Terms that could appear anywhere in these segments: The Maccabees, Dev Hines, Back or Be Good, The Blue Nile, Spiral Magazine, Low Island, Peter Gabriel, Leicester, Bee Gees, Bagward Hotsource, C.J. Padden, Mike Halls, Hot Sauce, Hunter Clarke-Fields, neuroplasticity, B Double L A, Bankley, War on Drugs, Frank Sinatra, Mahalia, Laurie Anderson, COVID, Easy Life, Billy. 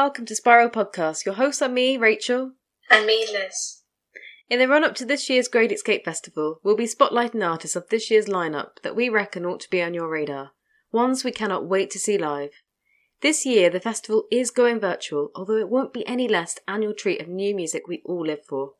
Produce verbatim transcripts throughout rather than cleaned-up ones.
welcome to Spiral Podcast. Your hosts are me, Rachel. And me, Liz. In the run-up to this year's Great Escape Festival, we'll be spotlighting artists of this year's lineup that we reckon ought to be on your radar, ones we cannot wait to see live. This year, the festival is going virtual, although it won't be any less the annual treat of new music we all live for.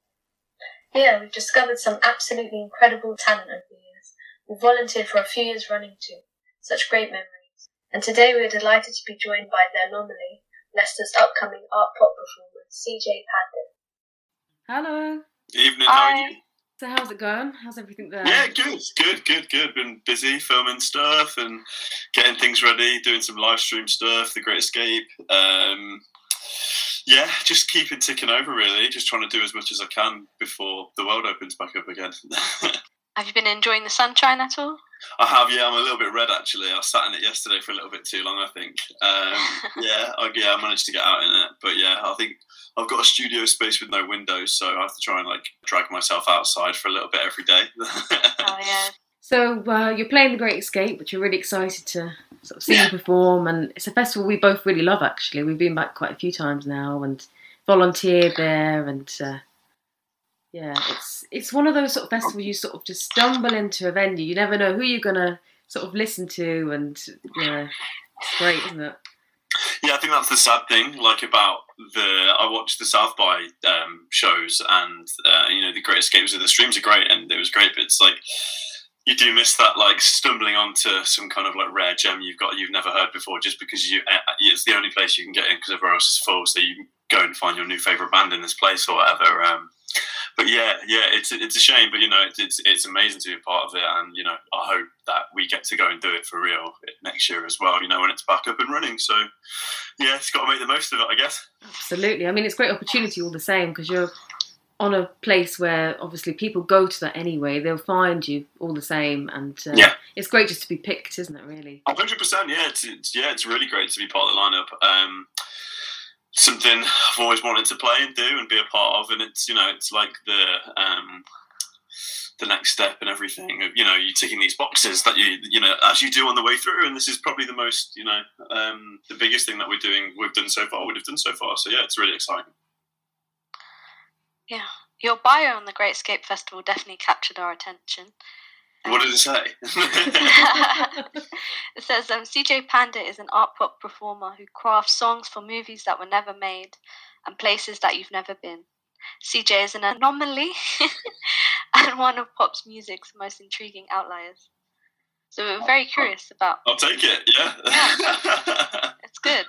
Yeah, we've discovered some absolutely incredible talent over the years. We've volunteered for a few years running too. Such great memories. And today we're delighted to be joined by the anomaly, Leicester's upcoming art pop performer, C J. Padden. Hello. Evening, Hi. How are you? So how's it going? How's everything going? Yeah, good, good, good, good. Been busy filming stuff and getting things ready, doing some live stream stuff, The Great Escape. Um, yeah, just keeping ticking over really, just trying to do as much as I can before the world opens back up again. Have you been enjoying the sunshine at all? I have, yeah. I'm a little bit red actually. I sat in it yesterday for a little bit too long, I think. Um, yeah, I, yeah, I managed to get out in it, but yeah, I think I've got a studio space with no windows, so I have to try and like drag myself outside for a little bit every day. Oh yeah. So uh, you're playing The Great Escape, which we're really excited to sort of see yeah. you perform, and it's a festival we both really love. Actually, we've been back quite a few times now and volunteered there and. Uh, Yeah, it's it's one of those sort of festivals you sort of just stumble into a venue. You never know who you're going to sort of listen to and, you know, it's great, isn't it? Yeah, I think that's the sad thing, like about the, I watched the South by um, shows and, uh, you know, The Great Escapes of the streams are great and it was great, but it's like, you do miss that, like, stumbling onto some kind of, like, rare gem you've got, you've never heard before, just because you it's the only place you can get in because everywhere else is full, so you go and find your new favourite band in this place or whatever, um. But yeah, yeah, it's it's a shame, but you know, it's it's amazing to be a part of it, and you know, I hope that we get to go and do it for real next year as well. You know, when it's back up and running, so yeah, it's got to make the most of it, I guess. Absolutely, I mean, it's a great opportunity all the same because you're on a place where obviously people go to that anyway. They'll find you all the same, and uh, yeah, it's great just to be picked, isn't it? Really, a hundred percent. Yeah, it's, it's yeah, it's really great to be part of the lineup. Um, something I've always wanted to play and do and be a part of, and it's, you know, it's like the um the next step and everything, you know, you're ticking these boxes that you you know as you do on the way through, and this is probably the most, you know, um the biggest thing that we're doing we've done so far would have done so far, so yeah, it's really exciting. Yeah, your bio on The Great Escape Festival definitely captured our attention. What did it say? It says, um, C J Padden is an art pop performer who crafts songs for movies that were never made and places that you've never been. C J is an anomaly and one of pop's music's most intriguing outliers. So we're very curious about... I'll take it, yeah. Yeah. It's good.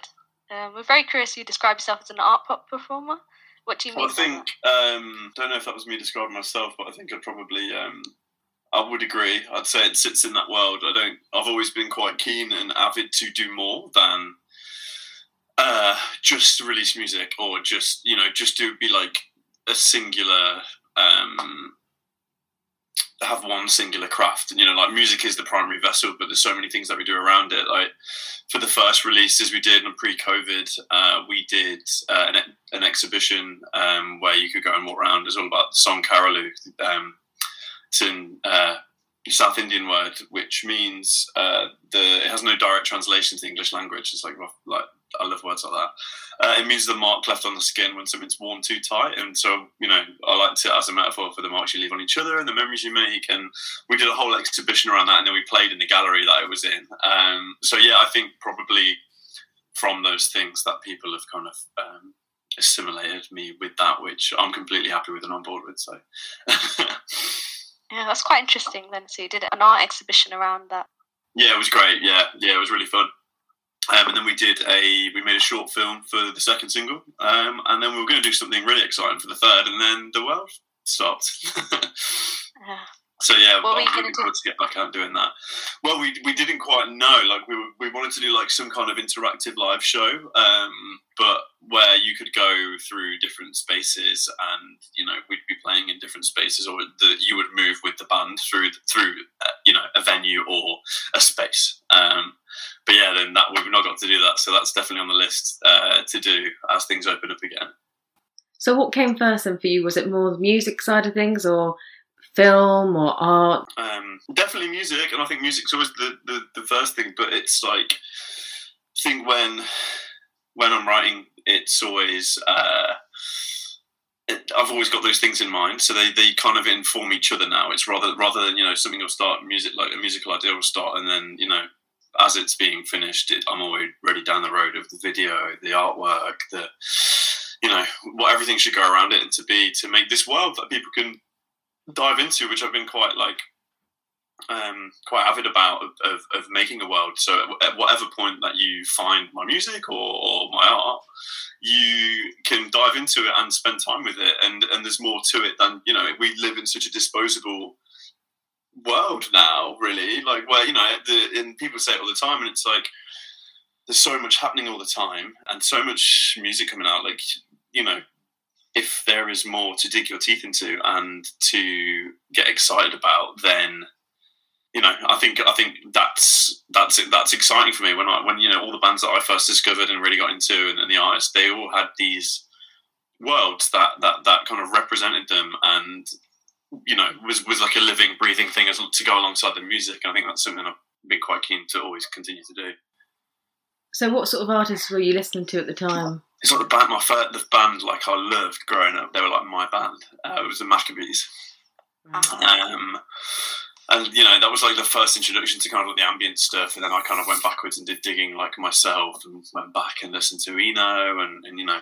Um, we're very curious. You describe yourself as an art pop performer. What do you mean? Well, I think, um, don't know if that was me describing myself, but I think I'd probably... Um, I would agree. I'd say it sits in that world. I don't. I've always been quite keen and avid to do more than uh, just release music or just, you know, just to be like a singular, um, have one singular craft. And, you know, like music is the primary vessel, but there's so many things that we do around it. Like for the first releases we did on pre-COVID, uh, we did uh, an, an exhibition um, where you could go and walk around. It was all about the song Carolu. Um, It's in uh, South Indian word, which means uh, the it has no direct translation to the English language. It's like, like I love words like that. Uh, it means the mark left on the skin when something's worn too tight. And so, you know, I liked it as a metaphor for the marks you leave on each other and the memories you make. And we did a whole exhibition around that, and then we played in the gallery that it was in. Um, so, yeah, I think probably from those things that people have kind of... Um, assimilated me with that, which I'm completely happy with and on board with, so... Yeah, that's quite interesting then. So you did an art exhibition around that. Yeah, it was great. Yeah, yeah, it was really fun. Um, and then we did a, we made a short film for the second single. Um, and then we were going to do something really exciting for the third, and then the world stopped. Yeah. So yeah, what I'm were you really going to get back out doing that. Well, we we didn't quite know. Like we were, we wanted to do like some kind of interactive live show, um, but where you could go through different spaces, and you know we'd be playing in different spaces, or that you would move with the band through through uh, you know a venue or a space. Um, but yeah, then that we've not got to do that, so that's definitely on the list uh, to do as things open up again. So what came first then for you? Was it more the music side of things, or film or art? Um, definitely music, and I think music's always the, the, the first thing, but it's like, I think when when I'm writing it's always uh, it, I've always got those things in mind, so they, they kind of inform each other now. It's rather rather than, you know, something will start, music like a musical idea will start, and then, you know, as it's being finished, it, I'm already down the road of the video, the artwork, the, you know, what everything should go around it and to be to make this world that people can dive into, which I've been quite like um quite avid about, of, of, of making a world. So at whatever point that you find my music or, or my art, you can dive into it and spend time with it, and and there's more to it than, you know, we live in such a disposable world now, really, like, where, you know, the, and people say it all the time, and it's like there's so much happening all the time and so much music coming out, like, you know, if there is more to dig your teeth into and to get excited about, then, you know, I think I think that's that's it, that's exciting for me. When I when you know, all the bands that I first discovered and really got into, and, and the artists, they all had these worlds that, that that kind of represented them, and, you know, was was like a living, breathing thing as to go alongside the music. And I think that's something I've been quite keen to always continue to do. So, what sort of artists were you listening to at the time? It's like the band, my first, the band like I loved growing up. They were like my band. Uh, it was the Maccabees. Wow. Um, And, you know, that was like the first introduction to kind of like the ambient stuff. And then I kind of went backwards and did digging like myself, and went back and listened to Eno and, and you know,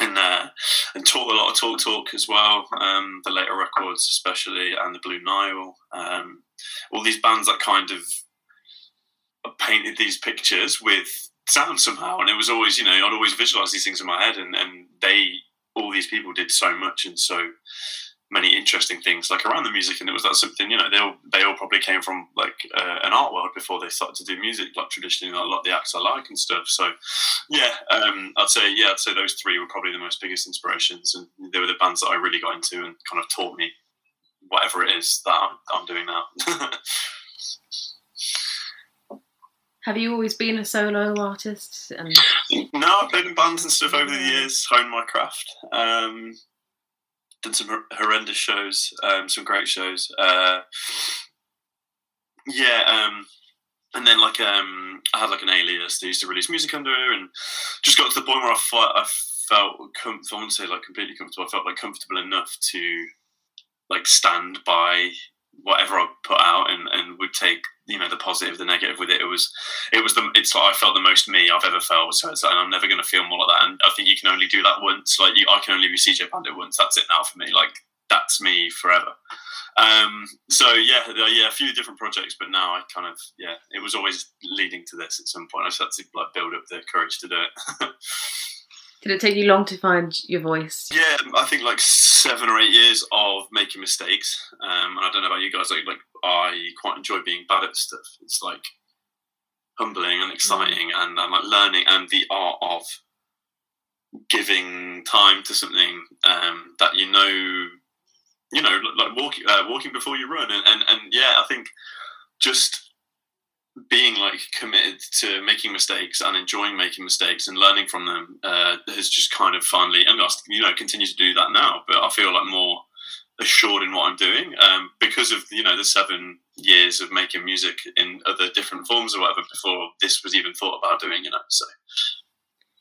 and uh, and taught a lot of Talk Talk as well. Um, the later records, especially, and the Blue Nile. Um, all these bands that kind of painted these pictures with sound somehow. And it was always, you know, I'd always visualise these things in my head. And, and they, all these people did so much and so many interesting things like around the music, and it was that something, you know, they all they all probably came from like uh, an art world before they started to do music, like traditionally, like a lot of the acts I like and stuff. So yeah, um, I'd say yeah, I'd say those three were probably the most biggest inspirations, and they were the bands that I really got into and kind of taught me whatever it is that I'm, I'm doing now. Have you always been a solo artist? And... No, I've played in bands and stuff over the years, honed my craft. Um, Done some horrendous shows, um, some great shows. Uh, yeah, um, and then like um, I had like an alias that I used to release music under, and just got to the point where I, fi- I felt comfortable. I wouldn't say like completely comfortable. I felt like comfortable enough to like stand by whatever I put out, and, and would take, you know, the positive, the negative with it. It was, it was the, it's like I felt the most me I've ever felt. So it's like, I'm never going to feel more like that. And I think you can only do that once. Like you, I can only be C J Padden once. That's it now for me. Like that's me forever. Um, so yeah, yeah, a few different projects, but now I kind of, yeah, it was always leading to this at some point. I just had to like build up the courage to do it. Did it take you long to find your voice? Yeah, I think like seven or eight years of making mistakes. Um, and I don't know about you guys, like, like I quite enjoy being bad at stuff. It's like humbling and exciting, mm-hmm. and, and like learning, and the art of giving time to something um, that you know, you know, like walking, uh, walking before you run, and, and and yeah, I think just being like committed to making mistakes and enjoying making mistakes and learning from them uh, has just kind of finally, and I, you know, continue to do that now, but I feel like more assured in what I'm doing um, because of, you know, the seven years of making music in other different forms or whatever before this was even thought about doing, you know, so.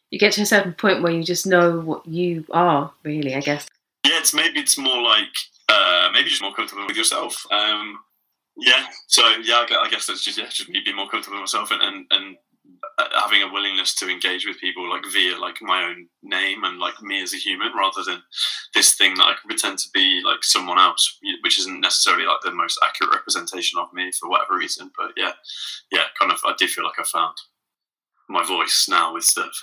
You get to a certain point where you just know what you are, really, I guess. Yeah, it's maybe it's more like, uh, maybe just more comfortable with yourself. Um, Yeah, so yeah, I guess that's just yeah, just me being more comfortable with myself and, and and having a willingness to engage with people like via like my own name and like me as a human rather than this thing that I can pretend to be like someone else, which isn't necessarily like the most accurate representation of me for whatever reason. But yeah, yeah, kind of I do feel like I found my voice now with stuff.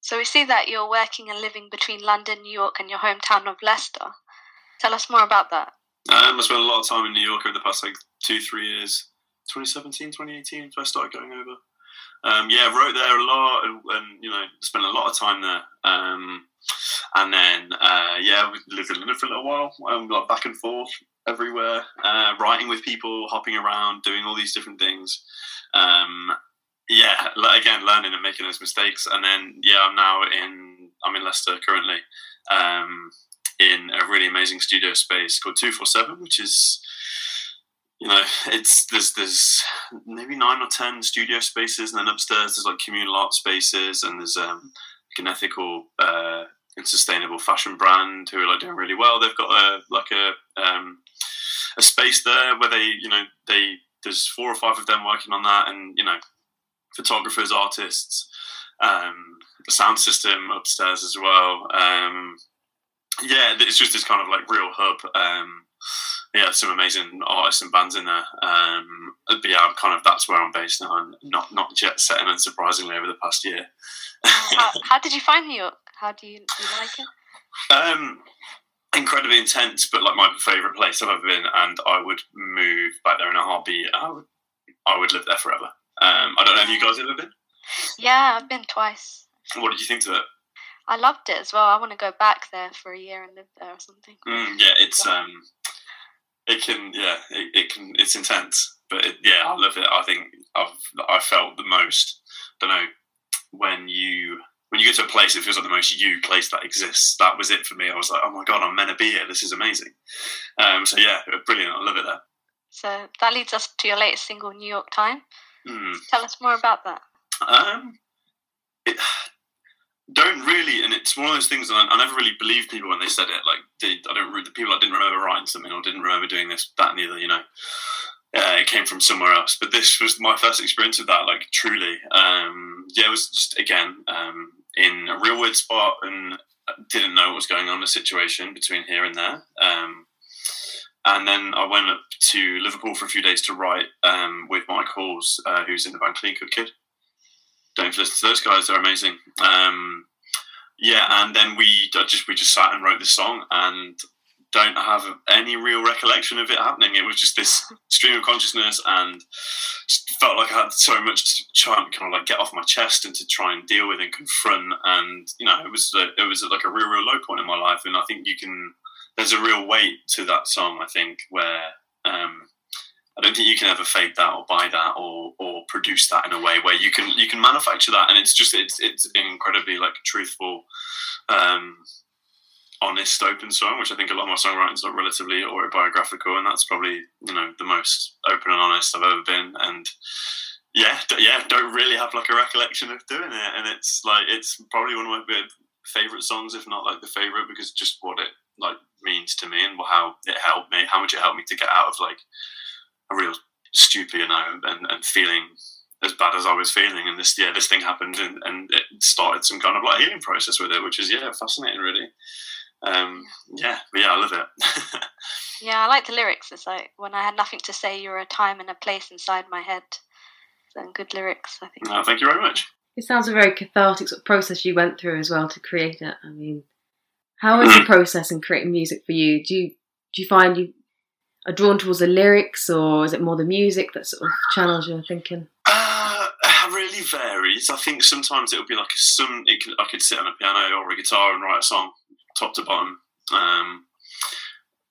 So we see that you're working and living between London, New York, and your hometown of Leicester. Tell us more about that. Um, I spent a lot of time in New York over the past like two, three years, twenty seventeen, twenty eighteen, I started going over. Um, yeah, wrote there a lot and, and, you know, spent a lot of time there. Um, and then, uh, yeah, we lived in London for a little while, um, like back and forth everywhere, uh, writing with people, hopping around, doing all these different things. Um, yeah, again, learning and making those mistakes. And then, yeah, I'm now in, I'm in Leicester currently. Um, in a really amazing studio space called two forty-seven, which is you know, it's there's there's maybe nine or ten studio spaces, and then upstairs there's like communal art spaces, and there's um, an ethical uh, and sustainable fashion brand who are like doing really well. They've got a like a um, a space there where they, you know, they there's four or five of them working on that, and you know, photographers, artists, um, the sound system upstairs as well. Um, yeah, it's just this kind of like real hub. Um, Yeah, some amazing artists and bands in there. Um, but yeah, I'm kind of that's where I'm based now, and not not jet setting, unsurprisingly, over the past year. how, how did you find New York? How do you, do you like it? Um, incredibly intense, but like my favourite place I've ever been, and I would move back there in a heartbeat. I would, I would live there forever. Um, I don't know if you guys have ever been. Yeah, I've been twice. What did you think of it? I loved it as well. I want to go back there for a year and live there or something. Mm, yeah, it's um. It can, yeah, it, it can. It's intense, but it, yeah, I love it. I think I've I felt the most. I don't know, when you when you go to a place, it feels like the most you place that exists. That was it for me. I was like, oh my god, I'm meant to be here. This is amazing. Um, so yeah, brilliant. I love it there. So that leads us to your latest single, New York Time. Mm. Tell us more about that. Um, it, don't really, and it's one of those things that I, I never really believed people when they said it. Like, they, I don't the people I didn't remember writing something or didn't remember doing this, that, and the other. You know, uh, it came from somewhere else. But this was my first experience of that. Like, truly, um, yeah, it was just again um, in a real weird spot, and I didn't know what was going on in the situation between here and there. Um, and then I went up to Liverpool for a few days to write um, with Mike Halls, uh, who's in the Bankley Good Kid. Don't listen to those guys; they're amazing. Um, yeah, and then we just we just sat and wrote this song, and don't have any real recollection of it happening. It was just this stream of consciousness, and felt like I had so much to try and kind of like get off my chest and to try and deal with and confront. And you know, it was a, it was like a real, real low point in my life. And I think you can. There's a real weight to that song. I think where. Um, I don't think you can ever fake that or buy that or or produce that in a way where you can you can manufacture that, and it's just it's it's incredibly like truthful, um, honest, open song, which I think a lot of my songwriting is like relatively autobiographical, and that's probably you know the most open and honest I've ever been. And yeah, d- yeah, don't really have like a recollection of doing it, and it's like it's probably one of my favorite songs, if not like the favorite, because just what it like means to me and how it helped me, how much it helped me to get out of like. A real stupor, you know, and, and feeling as bad as I was feeling, and this yeah, this thing happened, and, and it started some kind of like healing process with it, which is yeah, fascinating, really. Um, yeah, but yeah, I love it. Yeah, I like the lyrics. It's like when I had nothing to say, you were a time and a place inside my head. So good lyrics, I think. No, thank you very much. It sounds a very cathartic sort of process you went through as well to create it. I mean, how is the process in creating music for you? Do you do you find you are drawn towards the lyrics, or is it more the music that sort of channels your thinking? Uh, it really varies. I think sometimes it would be like a, some. It could, I could sit on a piano or a guitar and write a song, top to bottom. Um,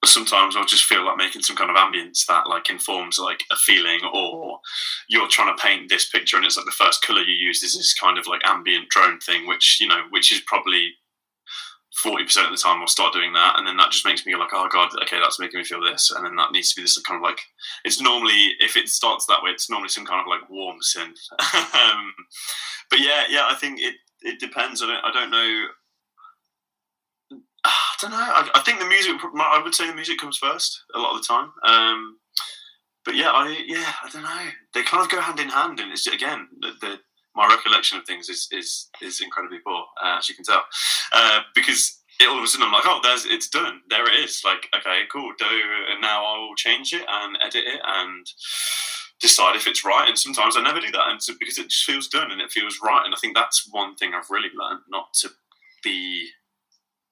sometimes I'll just feel like making some kind of ambience that like informs like a feeling, or you're trying to paint this picture, and it's like the first colour you use is this kind of like ambient drone thing, which you know, which is probably. forty percent of the time I'll start doing that, and then that just makes me like, oh god, okay, that's making me feel this, and then that needs to be this kind of like, it's normally, if it starts that way, it's normally some kind of like warm synth. um, but yeah, yeah, I think it, it depends. I don't, I don't know, I don't know, I, I think the music, I would say the music comes first a lot of the time, um, but yeah, I yeah, I don't know, they kind of go hand in hand, and it's, again, the, the my recollection of things is is, is incredibly poor, uh, as you can tell, uh, because it, all of a sudden I'm like, oh, there's it's done, there it is, like, okay, cool, do, and now I'll change it and edit it and decide if it's right, and sometimes I never do that, and so, because it just feels done and it feels right, and I think that's one thing I've really learned, not to be,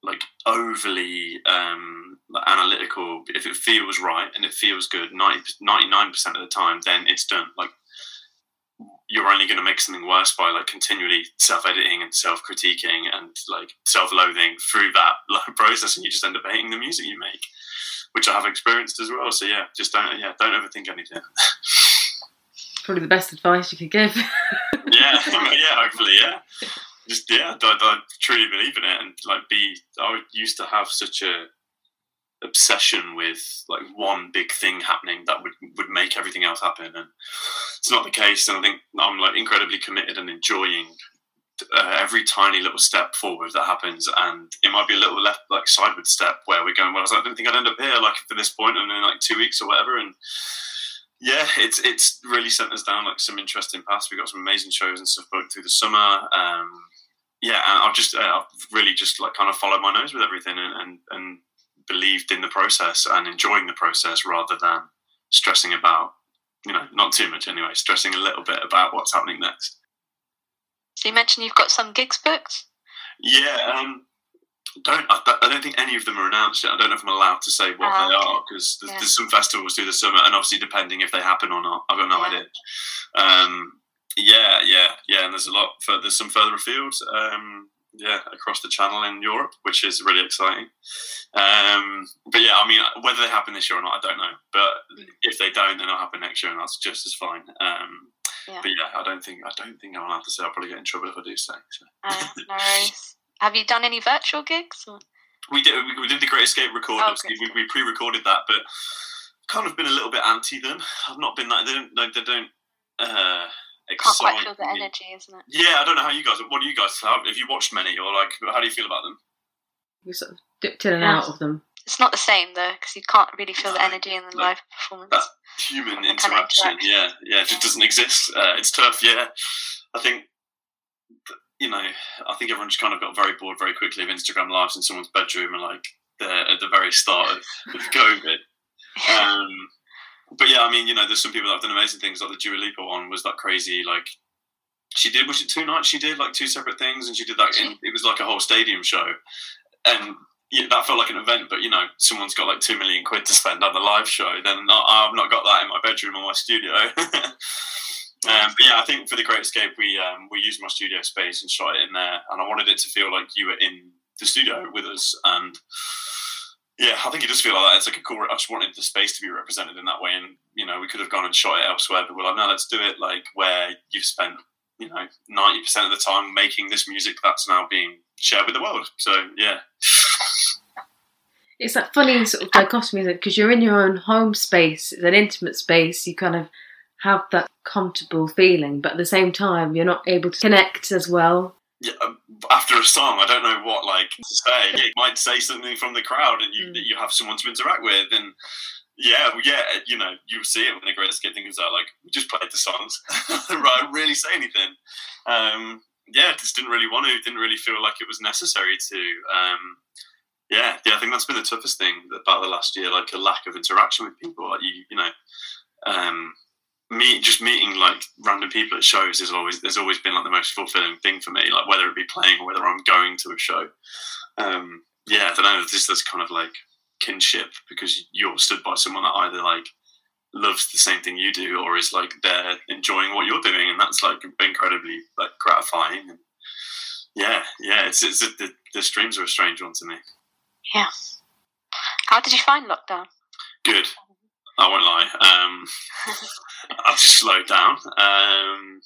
like, overly um, analytical. If it feels right and it feels good ninety, ninety-nine percent of the time, then it's done, like, you're only going to make something worse by like continually self-editing and self-critiquing and like self-loathing through that like, process, and you just end up hating the music you make, which I have experienced as well. So yeah, just don't yeah don't overthink anything. Probably the best advice you could give. yeah, yeah, hopefully, yeah. Just yeah, I, I truly believe in it, and like be. I used to have such a obsession with like one big thing happening that would would make everything else happen, and it's not the case. And I think I'm like incredibly committed and enjoying uh, every tiny little step forward that happens. And it might be a little left like sideward step where we're going, well, I don't think I'd end up here like for this point, and in like two weeks or whatever. And yeah, it's it's really sent us down like some interesting paths. We got some amazing shows and stuff booked through the summer. Um, yeah, and I've just uh, I've really just like kind of followed my nose with everything, and and. and believed in the process and enjoying the process rather than stressing about, you know, not too much anyway, stressing a little bit about what's happening next. So you mentioned you've got some gigs booked? Yeah, um, don't, I, I don't think any of them are announced yet. I don't know if I'm allowed to say what uh, they are, because there's, yeah. there's some festivals through the summer, and obviously depending if they happen or not, I've got no yeah. idea. Um, yeah, yeah, yeah, and there's a lot, for, there's some further afield. Um, yeah across the channel in Europe, which is really exciting, um but yeah I mean, whether they happen this year or not, I don't know, but if they don't, then it'll happen next year, and that's just as fine. um yeah. But yeah, I don't think I don't think I'm allowed to say. I'll probably get in trouble if I do say so. uh, no worries. Have you done any virtual gigs, or? we did we, we did the Great Escape record. Oh, great. We, we pre-recorded that, but kind of been a little bit anti them. I've not been that, they don't like they don't uh Can't quite feel the energy, isn't it? Yeah, I don't know how you guys. What do you guys have? Have you watched many, or like, how do you feel about them? We sort of dipped in and yeah. out of them. It's not the same though, because you can't really feel no, the energy in the like, live performance. That human that interaction, kind of interaction, yeah, yeah, it just yeah. doesn't exist. Uh, it's tough, yeah. I think you know, I think everyone just kind of got very bored very quickly of Instagram lives in someone's bedroom, and like the, at the very start of, of COVID. Yeah. Um, But yeah, I mean, you know, there's some people that have done amazing things, like the Dua Lipa one was that crazy, like, she did, was it two nights? She did, like, two separate things, and she did that, in, it was like a whole stadium show, and yeah, that felt like an event, but, you know, someone's got, like, two million quid to spend on the live show, then I've not got that in my bedroom or my studio. Um, but yeah, I think for The Great Escape, we, um, we used my studio space and shot it in there, and I wanted it to feel like you were in the studio with us, and... Yeah, I think it does feel like that. It's like a cool. I just wanted the space to be represented in that way, and you know, we could have gone and shot it elsewhere, but we're like, no, let's do it like where you've spent, you know, ninety percent of the time making this music that's now being shared with the world. So yeah, it's that funny sort of dichotomy, because you're in your own home space, it's an intimate space. You kind of have that comfortable feeling, but at the same time, you're not able to connect as well. Yeah, after a song, I don't know what like to say. It might say something from the crowd, and you mm. that you have someone to interact with, and yeah, yeah, you know, you see it when the Great Escape thing comes out. Like, we just played the songs, right? Really say anything? Um, yeah, just didn't really want to. Didn't really feel like it was necessary to. Um, yeah, yeah, I think that's been the toughest thing about the last year, like a lack of interaction with people. Like you, you know. Um, Me just meeting like random people at shows is always there's always been like the most fulfilling thing for me, like whether it be playing or whether I'm going to a show. Um, yeah, I don't know, there's this kind of like kinship, because you're stood by someone that either like loves the same thing you do or is like they're enjoying what you're doing, and that's like incredibly like gratifying. And yeah, yeah, it's it's it, the, the streams are a strange one to me. Yeah. How did you find lockdown? Good. I won't lie. Um, I've just slowed down. Um,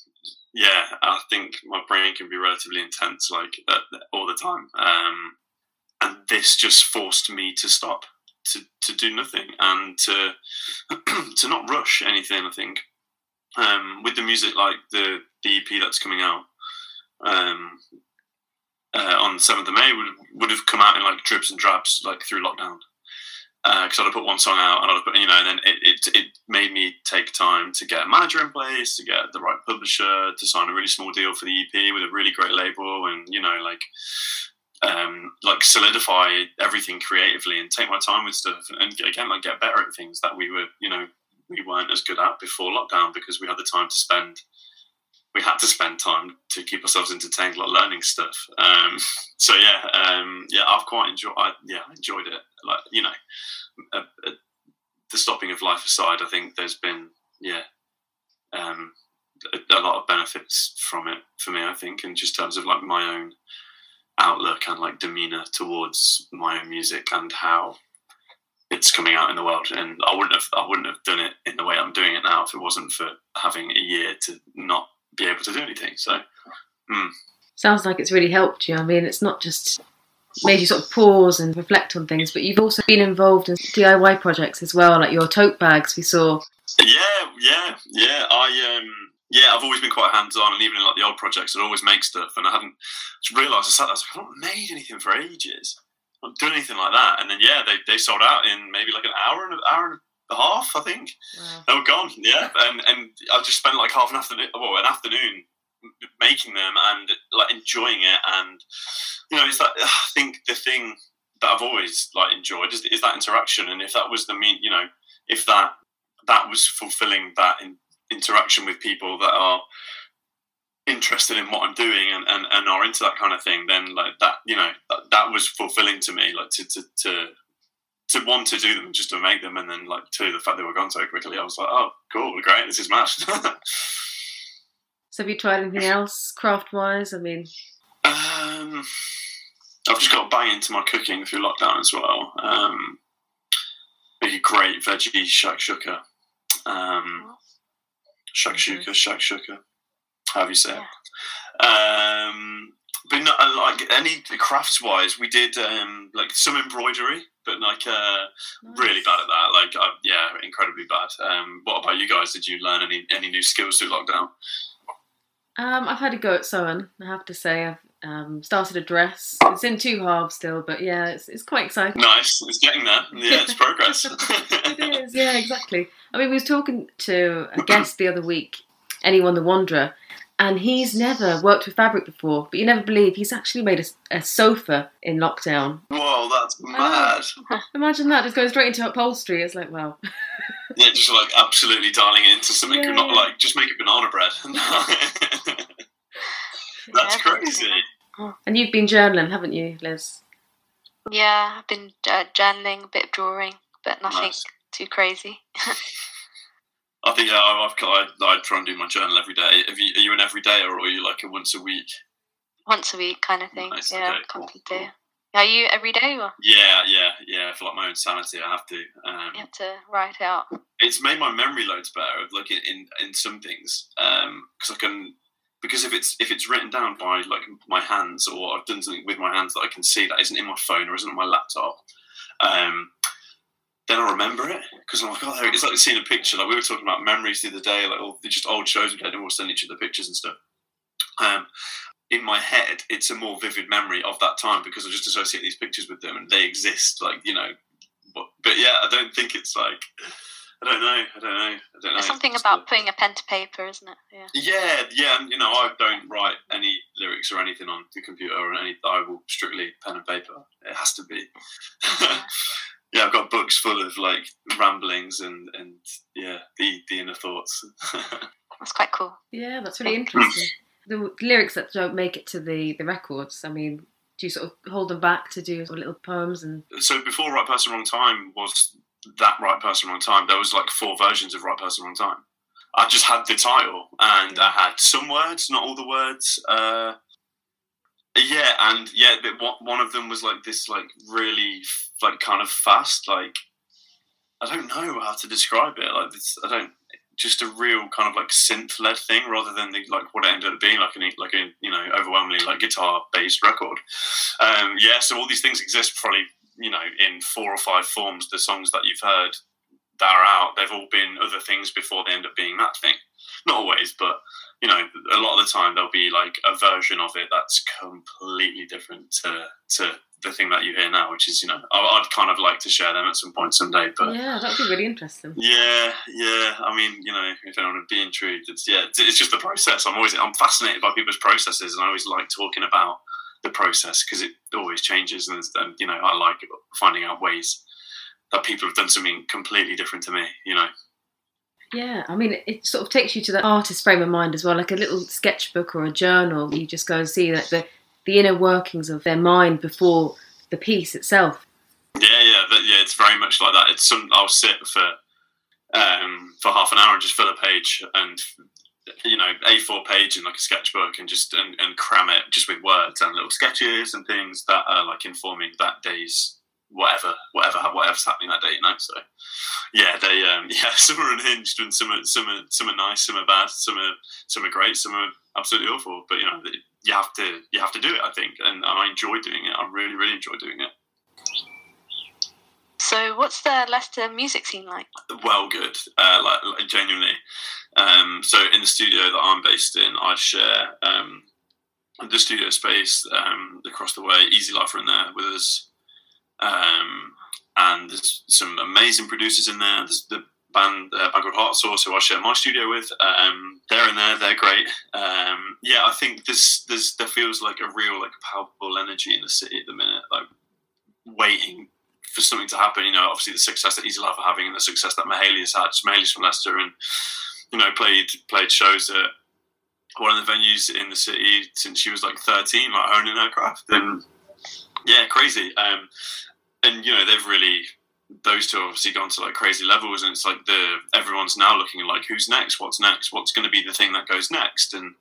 yeah, I think my brain can be relatively intense, like uh, all the time. Um, and this just forced me to stop, to, to do nothing, and to to not rush anything. I think um, with the music, like the, the E P that's coming out um, uh, on the seventh of May would would have come out in like dribs and drabs, like through lockdown. Because uh, I'd have put one song out, and I'd have put, you know, and then it, it it made me take time to get a manager in place, to get the right publisher, to sign a really small deal for the E P with a really great label, and you know, like, um, like solidify everything creatively and take my time with stuff, and, and again, like get better at things that we were, you know, we weren't as good at before lockdown, because we had the time to spend. We had to spend time to keep ourselves entertained, like learning stuff. Um, so yeah, um, yeah, I've quite enjoyed. I, yeah, I enjoyed it. Like, you know, a, a, the stopping of life aside, I think there's been yeah, um, a, a lot of benefits from it for me. I think, in just terms of like my own outlook and like demeanor towards my own music and how it's coming out in the world, and I wouldn't have I wouldn't have done it in the way I'm doing it now if it wasn't for having a year to not be able to do anything. So mm. Sounds like it's really helped you. I mean, it's not just made you sort of pause and reflect on things, but you've also been involved in D I Y projects as well, like your tote bags we saw. Yeah, yeah, yeah. I um, yeah, I've always been quite hands-on, and even in like the old projects, I'd always make stuff, and I hadn't realised. I sat there, I was like, I've not made anything for ages. I've not done anything like that, and then yeah, they they sold out in maybe like an hour and an hour and a half, I think. Wow. They were gone. Yeah, and and I just spent like half an afternoon, well, an afternoon. making them and like enjoying it, and you know, it's that I think the thing that I've always like enjoyed is, is that interaction. And if that was the mean, you know, if that that was fulfilling that in, interaction with people that are interested in what I'm doing and, and, and are into that kind of thing, then like that, you know, that, that was fulfilling to me. Like to to to to want to do them, just to make them, and then like to the fact they were gone so quickly, I was like, oh, cool, great, this is mashed. So have you tried anything else craft-wise? I mean... Um, I've just got bang into my cooking through lockdown as well. Um, a great veggie shakshuka. Um, shakshuka, shakshuka. However you say it. Um, but not, like any crafts-wise, we did um, like some embroidery, but like uh, nice. Really bad at that. Like I, yeah, incredibly bad. Um, what about you guys? Did you learn any, any new skills through lockdown? Um, I've had a go at sewing, I have to say. I've um, started a dress. It's in two halves still, but yeah, it's it's quite exciting. Nice, it's getting there. Yeah, it's progress. It is, yeah, exactly. I mean, we was talking to a guest the other week, Anyone the Wanderer, and he's never worked with fabric before, but you never believe he's actually made a, a sofa in lockdown. Whoa, that's mad. Oh, imagine that, just going straight into upholstery. It's like, wow. Yeah, just like absolutely dialing into something. Yeah. Not like just make a banana bread. That's crazy. And you've been journaling, haven't you, Liz? Yeah, I've been uh, journaling, a bit of drawing, but nothing nice. Too crazy. I think yeah, I've I, I try and do my journal every day. Have you, are you an everyday or are you like a once a week? Once a week kind of thing. Nice, yeah, okay. Constant day. Are you every day or? Yeah, yeah, yeah. For like my own sanity, I have to. Um, you have to write out. It's made my memory loads better. Like in in, in some things, because um, I can. Because if it's if it's written down by like my hands, or I've done something with my hands that I can see that isn't in my phone or isn't on my laptop, um, then I remember it. Because I'm like, oh, it's like seeing a picture. Like we were talking about memories the other day, like all just old shows we played, and we'll send each other pictures and stuff. Um. In my head, it's a more vivid memory of that time because I just associate these pictures with them and they exist, like, you know. But, but yeah, I don't think it's like, I don't know, I don't know, I don't know. There's something about putting a pen to paper, isn't it? Yeah, yeah, yeah. And, you know, I don't write any lyrics or anything on the computer or any. I will strictly pen and paper. It has to be. Yeah, yeah I've got books full of, like, ramblings and, and yeah, the, the inner thoughts. That's quite cool. Yeah, that's really interesting. The lyrics that don't make it to the, the records, I mean, do you sort of hold them back to do sort of little poems? And so before Right Person Wrong Time was that Right Person Wrong Time, there was like four versions of Right Person Wrong Time. I just had the title and I had some words, not all the words. Uh, yeah, and yeah, one of them was like this like really like kind of fast, like, I don't know how to describe it. Like this, I don't... just a real kind of like synth-led thing rather than the, like what it ended up being, like an like a you know overwhelmingly like guitar-based record. Um, yeah, so all these things exist probably you know in four or five forms. The songs that you've heard that are out, they've all been other things before they end up being that thing. Not always, but you know a lot of the time there'll be like a version of it that's completely different to to the thing that you hear now, which is you know I'd kind of like to share them at some point someday, but yeah, that'd be really interesting. Yeah, yeah. I mean, you know, if anyone would be intrigued, it's yeah, it's, it's just the process. I'm always I'm fascinated by people's processes, and I always like talking about the process because it always changes, and, and you know, I like finding out ways that people have done something completely different to me. You know. Yeah, I mean, it sort of takes you to that artist frame of mind as well, like a little sketchbook or a journal. You just go and see that the. the inner workings of their mind before the piece itself. Yeah, yeah, but yeah, it's very much like that. It's some, I'll sit for um, for half an hour and just fill a page and, you know, A four page in like a sketchbook and just and, and cram it just with words and little sketches and things that are like informing that day's whatever, whatever, whatever's happening that day, you know. So, yeah, they, um, yeah, some are unhinged and some are, some are, some are nice, some are bad, some are, some are great, some are absolutely awful. But you know, you have to, you have to do it, I think, and I enjoy doing it. I really, really enjoy doing it. So, what's the Leicester music scene like? Well, good, uh, like, like genuinely. Um, so, in the studio that I'm based in, I share um, the studio space um, across the way. Easy Life are in there with us. Um, and there's some amazing producers in there. There's the band uh, Bagward Hotsource, who I share my studio with. Um, they're in there. They're great. Um, yeah, I think this, this, there feels like a real, like, palpable energy in the city at the minute, like waiting for something to happen. You know, obviously the success that Easy Life are having and the success that Mahalia has had. Mahalia's from Leicester, and you know, played played shows at one of the venues in the city since she was like thirteen, like honing her craft. And yeah, crazy. Um, and you know, they've really, those two have obviously gone to like crazy levels, and it's like the everyone's now looking at like who's next, what's next, what's going to be the thing that goes next. And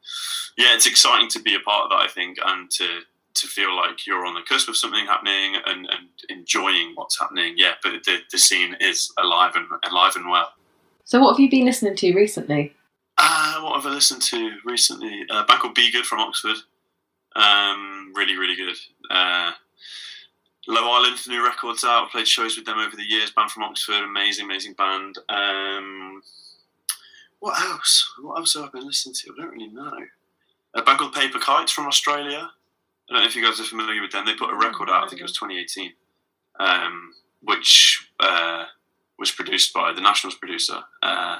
yeah, it's exciting to be a part of that, I think, and to to feel like you're on the cusp of something happening and, and enjoying what's happening. Yeah, but the, the scene is alive and alive and well. So what have you been listening to recently? Uh, what have I listened to recently? Uh, Back or Be Good from Oxford. Um, really, really good. Uh, Low Island, the new record's out. I've played shows with them over the years. Band from Oxford, amazing, amazing band. Um, what else? What else have I been listening to? I don't really know. A band called Paper Kites from Australia. I don't know if you guys are familiar with them. They put a record out, I think it was twenty eighteen, um, which uh, was produced by the Nationals producer. Uh,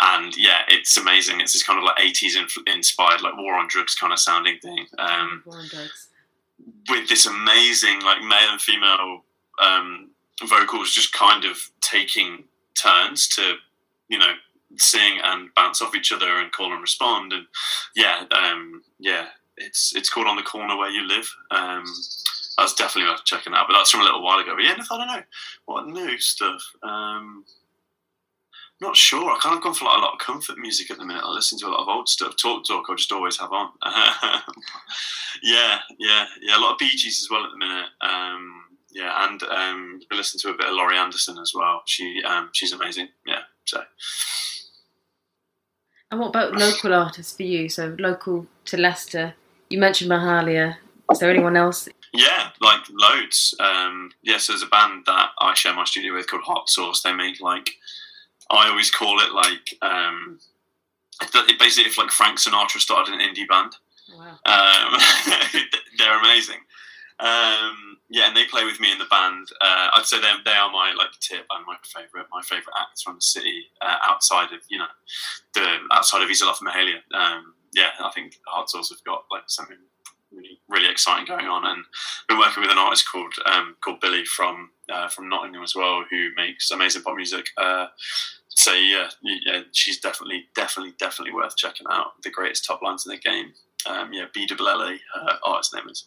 and yeah, it's amazing. It's this kind of like eighties inspired, like War on Drugs kind of sounding thing. Um, War on Drugs. With this amazing, like, male and female um, vocals just kind of taking turns to, you know, sing and bounce off each other and call and respond. And yeah, um, yeah. It's it's called On the Corner Where You Live. Um, that's definitely worth checking out, but that's from a little while ago. But yeah, I don't know what new stuff. Um, not sure. I kind of gone for like a lot of comfort music at the minute. I listen to a lot of old stuff. Talk Talk, I just always have on. yeah, yeah, yeah. A lot of Bee Gees as well at the minute. Um, yeah, and um, I listen to a bit of Laurie Anderson as well. She um, she's amazing. Yeah. So. And what about local artists for you? So local to Leicester. You mentioned Mahalia. Is there anyone else? Yeah, like loads. Um, yeah, so there's a band that I share my studio with called Hot Sauce. They make like, I always call it like, um, it basically if like Frank Sinatra started an indie band. Wow. Um, they're amazing. Um, yeah, and they play with me in the band. Uh, I'd say they they are my like tip and my favourite my favourite acts from the city uh, outside of you know the outside of Easy Life and Mahalia. Um, yeah, I think Hot Sauce have got like something really really exciting going on, and I've been working with an artist called um, called Billy from uh, from Nottingham as well, who makes amazing pop music. Uh, so yeah, yeah, she's definitely definitely definitely worth checking out. The greatest top lines in the game. Um, yeah, B Double L A. Her artist name is.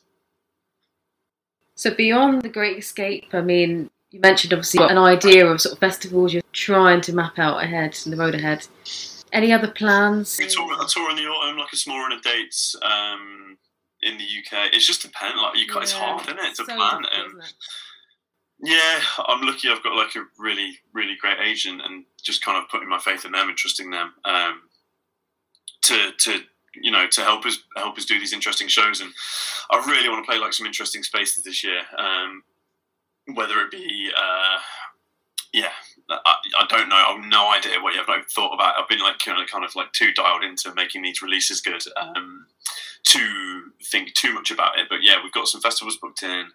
So beyond The Great Escape, I mean, you mentioned obviously you've got an idea of sort of festivals you're trying to map out ahead and the road ahead. Any other plans? I tour, I tour in the autumn, like a small run of dates um, in the U K. It's just dependent. Like you, yeah, it's hard, isn't it, to so plan it. Um, yeah, I'm lucky. I've got like a really, really great agent, and just kind of putting my faith in them and trusting them um, to to. you know, to help us help us do these interesting shows. And I really want to play like some interesting spaces this year, um, whether it be, uh, yeah, I, I don't know. I've no idea what you've like, thought about. I've been like, you know, kind of like too dialed into making these releases good um, to think too much about it. But yeah, we've got some festivals booked in.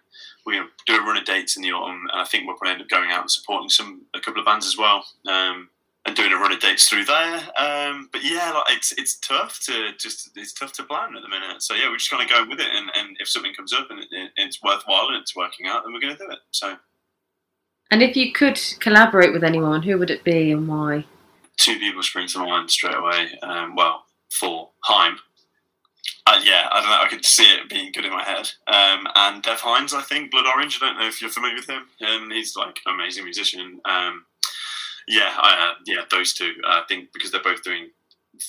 We're going to do a run of dates in the autumn. And I think we're going to end up going out and supporting some, a couple of bands as well. Um, and doing a run of dates through there. Um, but yeah, like it's it's tough to just it's tough to plan at the minute. So yeah, we're just kind of going with it, and, and if something comes up and it, it, it's worthwhile and it's working out, then we're going to do it. So. And if you could collaborate with anyone, who would it be and why? Two people spring to mind straight away. Um, well, for Heim. Uh, yeah, I don't know. I could see it being good in my head. Um, and Dev Hines, I think, Blood Orange. I don't know if you're familiar with him. Um, he's like an amazing musician. Um, Yeah, I, uh, yeah, those two. I uh, think because they're both doing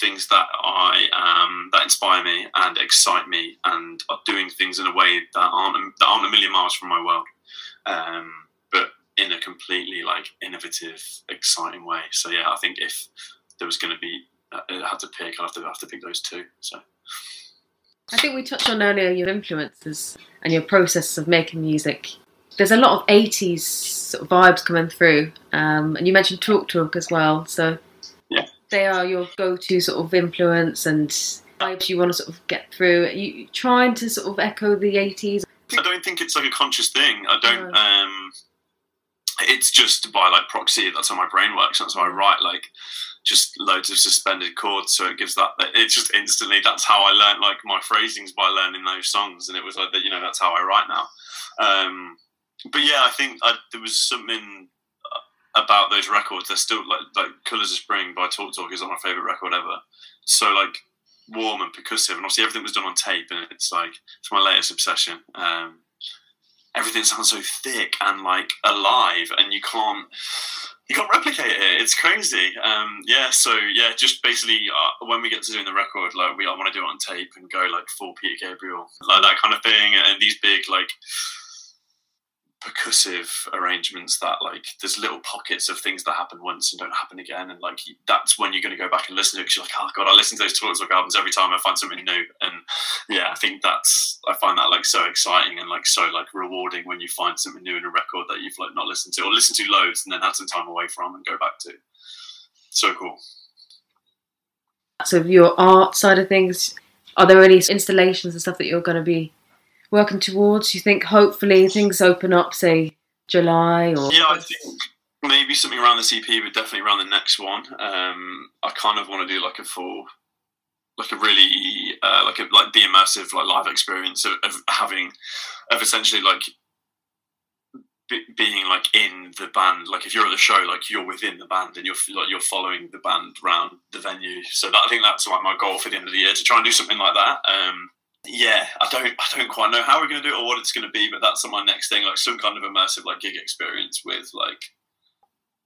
things that I um, that inspire me and excite me, and are doing things in a way that aren't that aren't a million miles from my world. Um, in a completely like innovative, exciting way. So yeah, I think if there was going to be, uh, I had to pick, I'd have to, I'd have to pick those two. So I think we touched on earlier your influences and your process of making music. There's a lot of eighties sort of vibes coming through, um, and you mentioned Talk Talk as well. So yeah, they are your go-to sort of influence and vibes you want to sort of get through. Are you trying to sort of echo the eighties? I don't think it's like a conscious thing. I don't. Um, it's just by like proxy. That's how my brain works. That's how I write. Like just loads of suspended chords. So it gives that. It's just instantly. That's how I learned like my phrasings by learning those songs. And it was like that. You know, that's how I write now. Um, But yeah, I think I, there was something about those records. They're still like like Colours of Spring by Talk Talk is like my favourite record ever. So like warm and percussive, and obviously everything was done on tape, and it's like it's my latest obsession. Um, everything sounds so thick and like alive, and you can't you can't replicate it. It's crazy. Um, yeah, so yeah, just basically uh, when we get to doing the record, like we I want to do it on tape and go like full Peter Gabriel, like that kind of thing, and these big like percussive arrangements that like there's little pockets of things that happen once and don't happen again, and like that's when you're going to go back and listen to it, because you're like, oh god, I listen to those Talk Talk albums every time I find something new. And yeah, I think that's I find that like so exciting and like so like rewarding when you find something new in a record that you've like not listened to or listened to loads and then had some time away from and go back to. So cool. So your art side of things, are there any installations and stuff that you're going to be working towards? You think hopefully things open up, say July or yeah, I think maybe something around the C P, but definitely around the next one. Um, I kind of want to do like a full, like a really uh, like a like the immersive like live experience of, of having of essentially like b- being like in the band. Like if you're at the show, like you're within the band and you're like you're following the band around the venue. So that, I think that's like my goal for the end of the year, to try and do something like that. Um, Yeah, I don't I don't quite know how we're going to do it or what it's going to be, but that's my next thing, like some kind of immersive like gig experience with like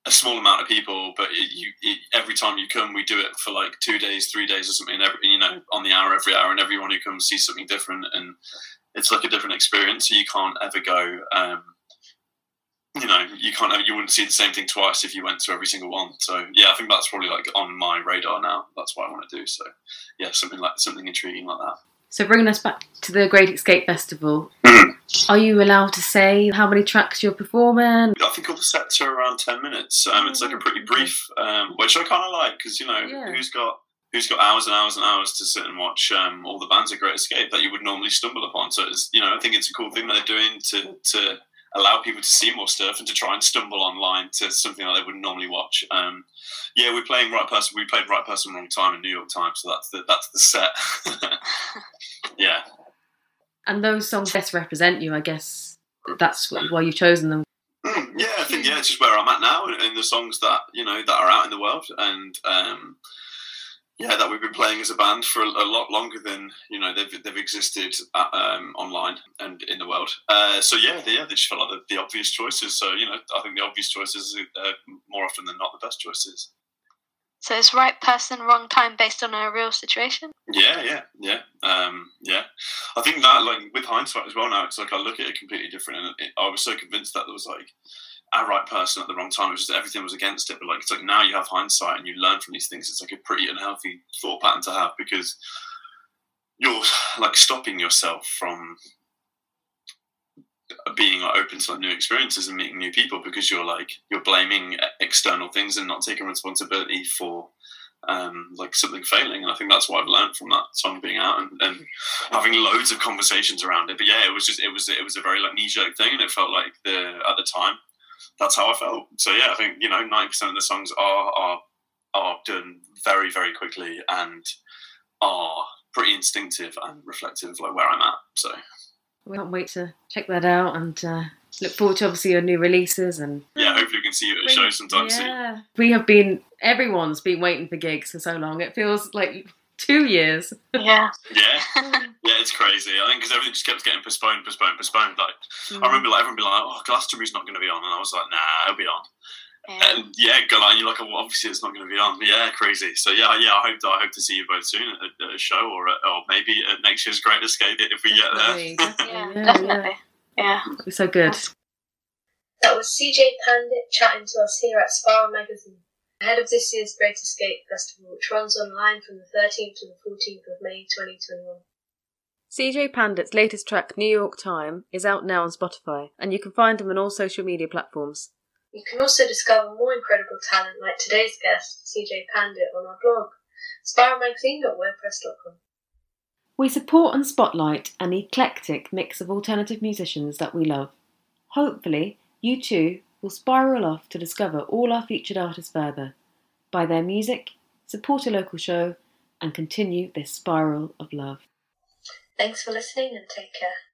a small amount of people, but it, you, it, every time you come, we do it for like two days, three days or something, every, you know, on the hour, every hour, and everyone who comes sees something different, and it's like a different experience, so you can't ever go, um, you know, you can't ever, you wouldn't see the same thing twice if you went to every single one. So yeah, I think that's probably like on my radar now, that's what I want to do, so yeah, something like something intriguing like that. So bringing us back to the Great Escape Festival, are you allowed to say how many tracks you're performing? I think all the sets are around ten minutes. Um, it's like a pretty brief, um, which I kind of like, because you know yeah. who's got who's got hours and hours and hours to sit and watch um, all the bands at Great Escape that you would normally stumble upon. So it's, you know, I think it's a cool thing that they're doing to to allow people to see more stuff and to try and stumble online to something that they wouldn't normally watch. Um, yeah, we're playing right person. We played right person, wrong time in New York time. So that's the that's the set. Yeah. And those songs best represent you, I guess. That's why you've chosen them. Mm, yeah, I think yeah, it's just where I'm at now, and, and the songs that you know that are out in the world, and um, yeah, that we've been playing as a band for a, a lot longer than you know they've they've existed at, um, online and in the world. Uh, so yeah, they, yeah, they just felt like the, the obvious choices. So you know, I think the obvious choices are more often than not the best choices. So it's right person, wrong time, based on a real situation. Yeah, yeah, yeah, um, yeah. I think that, like, with hindsight as well now, it's like I look at it completely different. And it, I was so convinced that there was like a right person at the wrong time. It was just everything was against it. But like, it's like now you have hindsight and you learn from these things. It's like a pretty unhealthy thought pattern to have, because you're like stopping yourself from being like, open to like, new experiences and meeting new people, because you're like you're blaming external things and not taking responsibility for um like something failing. And I think that's what I've learned from that song being out, and, and having loads of conversations around it. But yeah, it was just it was it was a very like knee-jerk thing, and it felt like the at the time that's how I felt. So yeah, I think you know ninety percent of the songs are are are done very very quickly and are pretty instinctive and reflective of like where I'm at. So we can't wait to check that out, and uh, look forward to obviously your new releases. And yeah, hopefully we can see you at a show sometime soon. Yeah, we have been, everyone's been waiting for gigs for so long. It feels like two years. Yeah. Yeah, yeah, it's crazy. I think because everything just kept getting postponed, postponed, postponed. Like mm. I remember like, everyone being like, oh, Glastonbury's not going to be on. And I was like, nah, it'll be on. Yeah. And yeah, and you're like, well, obviously it's not going to be on. But yeah, crazy. So yeah, yeah, I hope that I hope to see you both soon at, at a show, or at, or maybe at next year's Great Escape if we definitely get there. Yeah, yeah, definitely. Yeah, it's so good. That was C J Padden chatting to us here at Spiral Magazine, ahead of this year's Great Escape Festival, which runs online from the thirteenth to the fourteenth of May twenty twenty-one. C J Padden's latest track, New York Time, is out now on Spotify, and you can find him on all social media platforms. You can also discover more incredible talent like today's guest, C J Padden, on our blog, spiral magazine dot wordpress dot com. We support and spotlight an eclectic mix of alternative musicians that we love. Hopefully, you too will spiral off to discover all our featured artists further, buy their music, support a local show, and continue this spiral of love. Thanks for listening and take care.